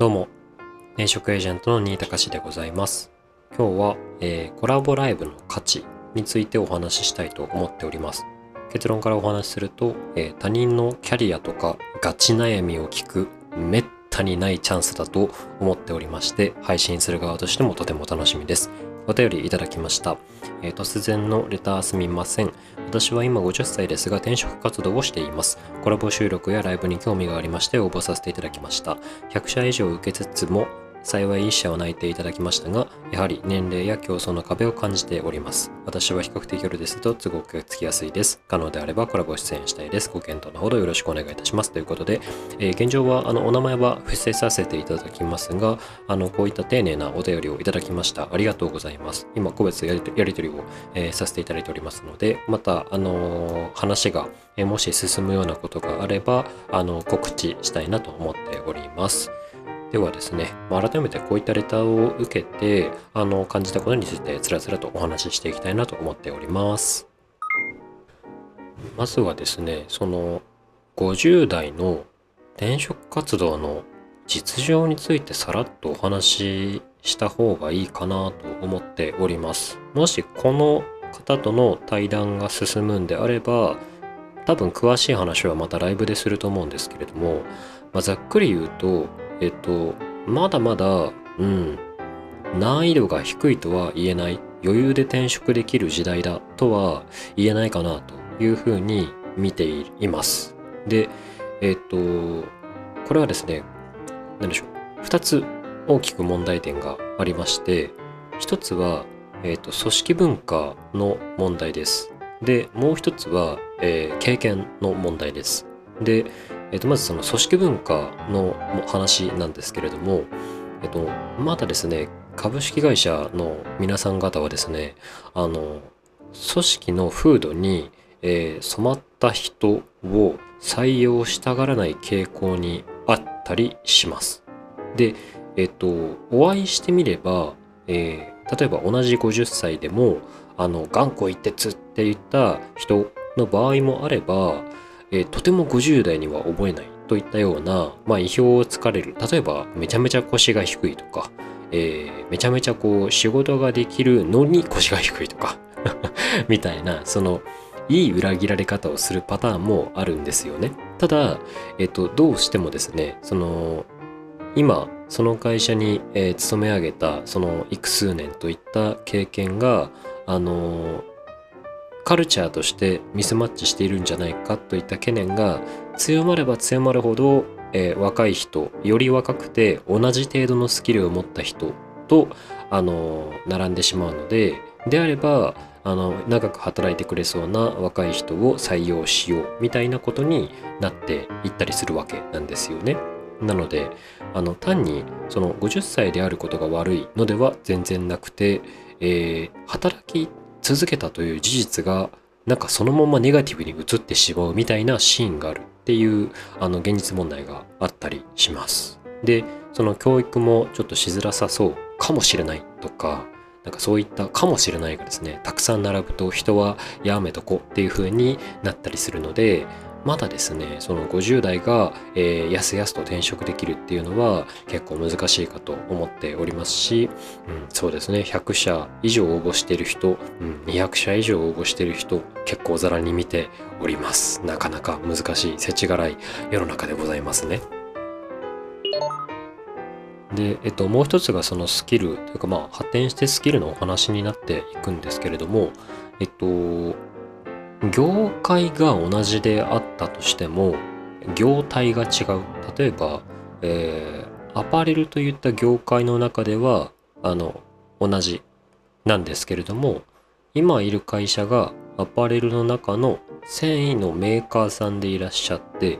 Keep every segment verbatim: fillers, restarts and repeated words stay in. どうも、転職エージェントの新井隆でございます。今日は、えー、コラボライブの価値についてお話ししたいと思っております。結論からお話しすると、えー、他人のキャリアとかガチ悩みを聞くめったにないチャンスだと思っておりまして、配信する側としてもとても楽しみです。お便りいただきました。えー、突然のレターすみません。私は今ごじゅっさいですが転職活動をしています。コラボ収録やライブに興味がありまして応募させていただきました。ひゃくしゃ以上受けつつも幸いいっしゃは内定いただきましたが、やはり年齢や競争の壁を感じております。私は比較的夜ですと都合がつきやすいです。可能であればコラボ出演したいです。ご検討のほどよろしくお願いいたします。ということで、えー、現状はあのお名前は伏せさせていただきますが、あのこういった丁寧なお便りをいただきました。ありがとうございます。今、個別やりと、やり取りを、えー、させていただいておりますので、また、あのー、話が、えー、もし進むようなことがあれば、あの告知したいなと思っております。ではですね、改めてこういったレターを受けて、あの感じたことについてつらつらとお話ししていきたいなと思っております。まずはですね、そのごじゅうだいの転職活動の実情についてさらっとお話しした方がいいかなと思っております。もしこの方との対談が進むんであれば、多分詳しい話はまたライブですると思うんですけれども、まあ、ざっくり言うと、えっと、まだまだ、うん、難易度が低いとは言えない、余裕で転職できる時代だとは言えないかなというふうに見ています。で、えっと、これはですね、何でしょう、ふたつ大きく問題点がありまして、ひとつは、えっと、組織文化の問題です。で、もうひとつは、えー、経験の問題です。で、えっと、まずその組織文化の話なんですけれども、えっと、まだですね、株式会社の皆さん方はですね、あの、組織の風土に、えー、染まった人を採用したがらない傾向にあったりします。で、えっと、お会いしてみれば、えー、例えば同じごじゅっさいでも、あの、頑固一徹って言った人の場合もあれば、えー、とてもごじゅうだいには覚えないといったような、まあ、意表をつかれる。例えば、めちゃめちゃ腰が低いとか、えー、めちゃめちゃこう、仕事ができるのに腰が低いとか、みたいな、その、いい裏切られ方をするパターンもあるんですよね。ただ、えっと、どうしてもですね、その、今、その会社に、えー、勤め上げた、その、幾数年といった経験が、あのー、カルチャーとしてミスマッチしているんじゃないかといった懸念が強まれば強まるほど、えー、若い人より若くて同じ程度のスキルを持った人と、あのー、並んでしまうので、であればあの長く働いてくれそうな若い人を採用しようみたいなことになっていったりするわけなんですよね。なのであの単にそのごじゅっさいであることが悪いのでは全然なくて、えー、働き続けたという事実がなんかそのままネガティブに映ってしまうみたいなシーンがあるっていうあの現実問題があったりします。で、その教育もちょっとしづらさそうかもしれないとか、なんかそういったかもしれないがですね、たくさん並ぶと人はやめとこっていう風になったりするので、まだですね、そのごじゅうだいが、えー、やすやすと転職できるっていうのは結構難しいかと思っておりますし、うん、そうですね、ひゃくしゃ以上応募している人、うん、にひゃくしゃ以上応募している人、結構ざらに見ております。なかなか難しい、世知辛い世の中でございますね。で、えっと、もう一つがそのスキル、というかまあ、発展してスキルのお話になっていくんですけれども、えっと、業界が同じであったとしても業態が違う。例えば、えー、アパレルといった業界の中ではあの同じなんですけれども、今いる会社がアパレルの中の繊維のメーカーさんでいらっしゃって、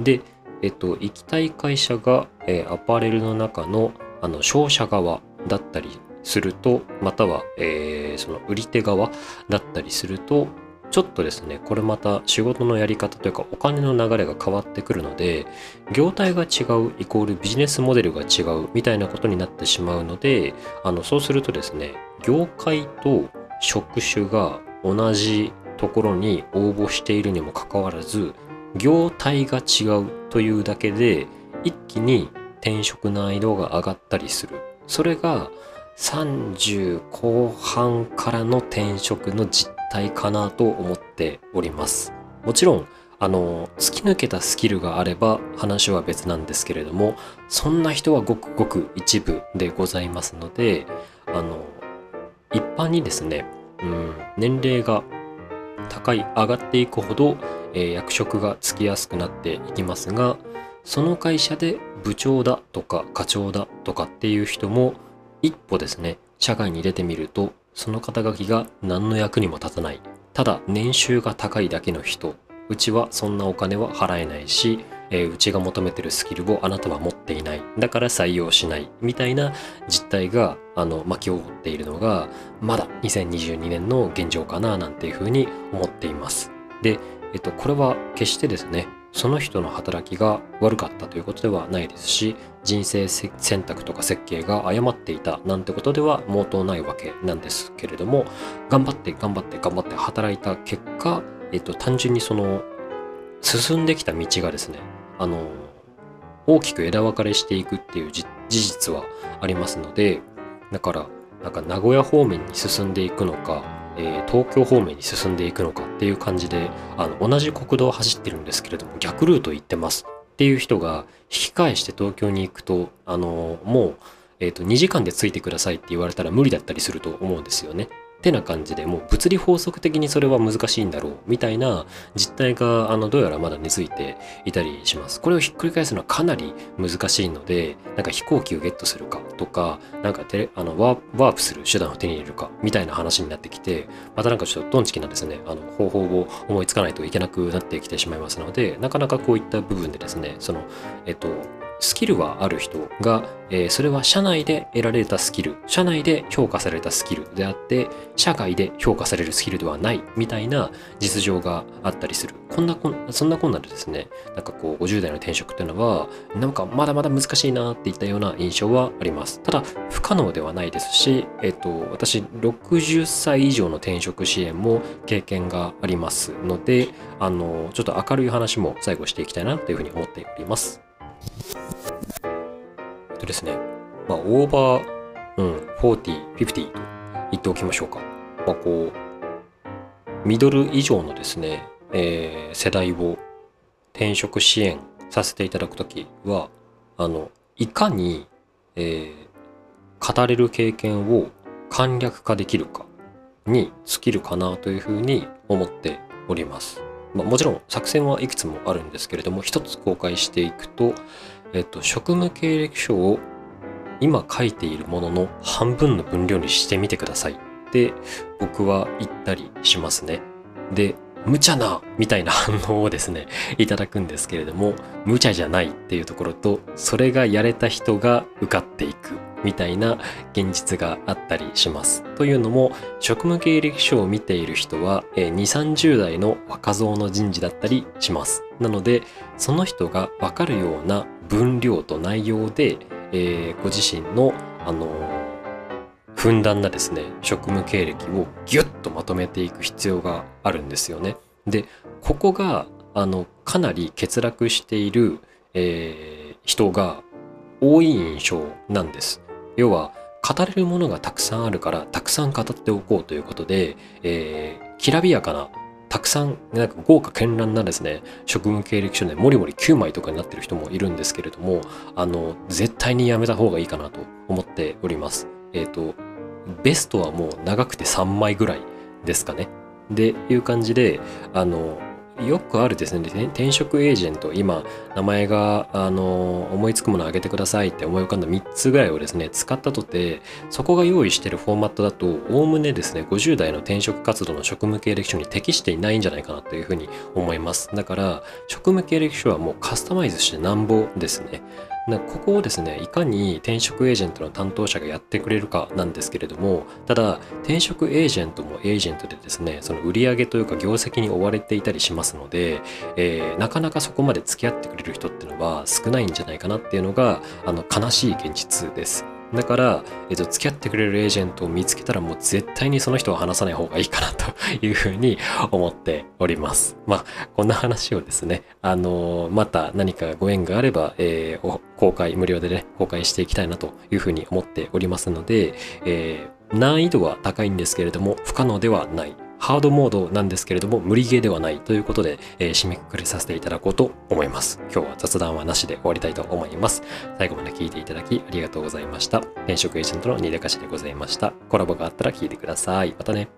で、えっと、行きたい会社が、えー、アパレルの中の、あの商社側だったりすると、または、えー、その売り手側だったりすると、ちょっとですね、これまた仕事のやり方というかお金の流れが変わってくるので、業態が違うイコールビジネスモデルが違うみたいなことになってしまうので、あのそうするとですね、業界と職種が同じところに応募しているにもかかわらず、業態が違うというだけで一気に転職難易度が上がったりする。それがさんじゅうこうはんからの転職の実態かなと思っております。もちろん、あの、突き抜けたスキルがあれば話は別なんですけれども、そんな人はごくごく一部でございますので、あの、一般にですね、うん、年齢が高い、上がっていくほど、えー、役職がつきやすくなっていきますが、その会社で部長だとか課長だとかっていう人も一歩ですね、社会に出てみると、その肩書きが何の役にも立たない。ただ年収が高いだけの人、うちはそんなお金は払えないし、えー、うちが求めてるスキルをあなたは持っていない、だから採用しない、みたいな実態があの巻き起こっているのがまだにせんにじゅうにねんの現状かななんていうふうに思っています。で、えっと、これは決してですね、その人の働きが悪かったということではないですし、人生選択とか設計が誤っていたなんてことでは毛頭ないわけなんですけれども、頑張って頑張って頑張って働いた結果、えっと、単純にその進んできた道がですね、あの大きく枝分かれしていくっていう事実はありますので、だからなんか名古屋方面に進んでいくのか、えー、東京方面に進んでいくのかっていう感じで、あの同じ国道を走ってるんですけれども逆ルート行ってますっていう人が引き返して東京に行くと、あのー、もう、えーと、にじかんで着いてくださいって言われたら無理だったりすると思うんですよね。ってな感じで、もう物理法則的にそれは難しいんだろうみたいな実態があのどうやらまだ根付いていたりします。これをひっくり返すのはかなり難しいので、なんか飛行機をゲットするかとか、なんかテレあのワープする手段を手に入れるかみたいな話になってきて、またなんかちょっとドンチキなですね、あの方法を思いつかないといけなくなってきてしまいますので、なかなかこういった部分でですね、そのえっとスキルはある人が、えー、それは社内で得られたスキル、社内で評価されたスキルであって、社外で評価されるスキルではないみたいな実情があったりする。こんなこん、そんなこんなでですね、なんかこうごじゅう代の転職っていうのは、なんかまだまだ難しいなっていったような印象はあります。ただ、不可能ではないですし、えっと、私ろくじゅっさい以上の転職支援も経験がありますので、あの、ちょっと明るい話も最後していきたいなというふうに思っております。とですね、まあ、オーバー、うん、よんじゅう、ごじゅうと言っておきましょうか。まあ、こう、ミドル以上のですね、えー、世代を転職支援させていただくときは、あの、いかに、えー、語れる経験を簡略化できるかに尽きるかなというふうに思っております。まあ、もちろん作戦はいくつもあるんですけれども、一つ公開していくと、えっと、職務経歴書を今書いているものの半分の分量にしてみてくださいって僕は言ったりしますね。で、無茶なみたいな反応をですね、いただくんですけれども、無茶じゃないっていうところと、それがやれた人が受かっていくみたいな現実があったりします。というのも、職務経歴書を見ている人は、にじゅう、さんじゅうだいの若造の人事だったりします。なので、その人がわかるような分量と内容で、えー、ご自身の、あのー、ふんだんなですね、職務経歴をギュッとまとめていく必要があるんですよね。で、ここが、あの、かなり欠落している、えー、人が多い印象なんです。要は語れるものがたくさんあるからたくさん語っておこうということで、えー、きらびやかなたくさんなんか豪華絢爛なですね、職務経歴書でもりもりきゅうまいとかになってる人もいるんですけれども、あの絶対にやめた方がいいかなと思っております。えっとベストはもう長くてさんまいぐらいですかね。でいう感じで、あのよくあるですね、転職エージェント、今名前があの思いつくものを挙げてくださいって思い浮かんだみっつぐらいをですね使ったとて、そこが用意しているフォーマットだとおおむねですねごじゅうだいの転職活動の職務経歴書に適していないんじゃないかなというふうに思います。だから職務経歴書はもうカスタマイズしてなんぼですね。ここをですね、いかに転職エージェントの担当者がやってくれるかなんですけれども、ただ転職エージェントもエージェントでですね、その売上というか業績に追われていたりしますので、えー、なかなかそこまで付き合ってくれる人っていうのは少ないんじゃないかなっていうのが、あの悲しい現実です。だから、えっと、付き合ってくれるエージェントを見つけたらもう絶対にその人は話さない方がいいかなというふうに思っております。まあ、こんな話をですね、あの、また何かご縁があれば、えー、公開、無料でね、公開していきたいなというふうに思っておりますので、えー、難易度は高いんですけれども、不可能ではない。ハードモードなんですけれども、無理ゲーではないということで、えー、締めくくりさせていただこうと思います。今日は雑談はなしで終わりたいと思います。最後まで聞いていただきありがとうございました。転職エージェントのにでかしでございました。コラボがあったら聞いてください。またね。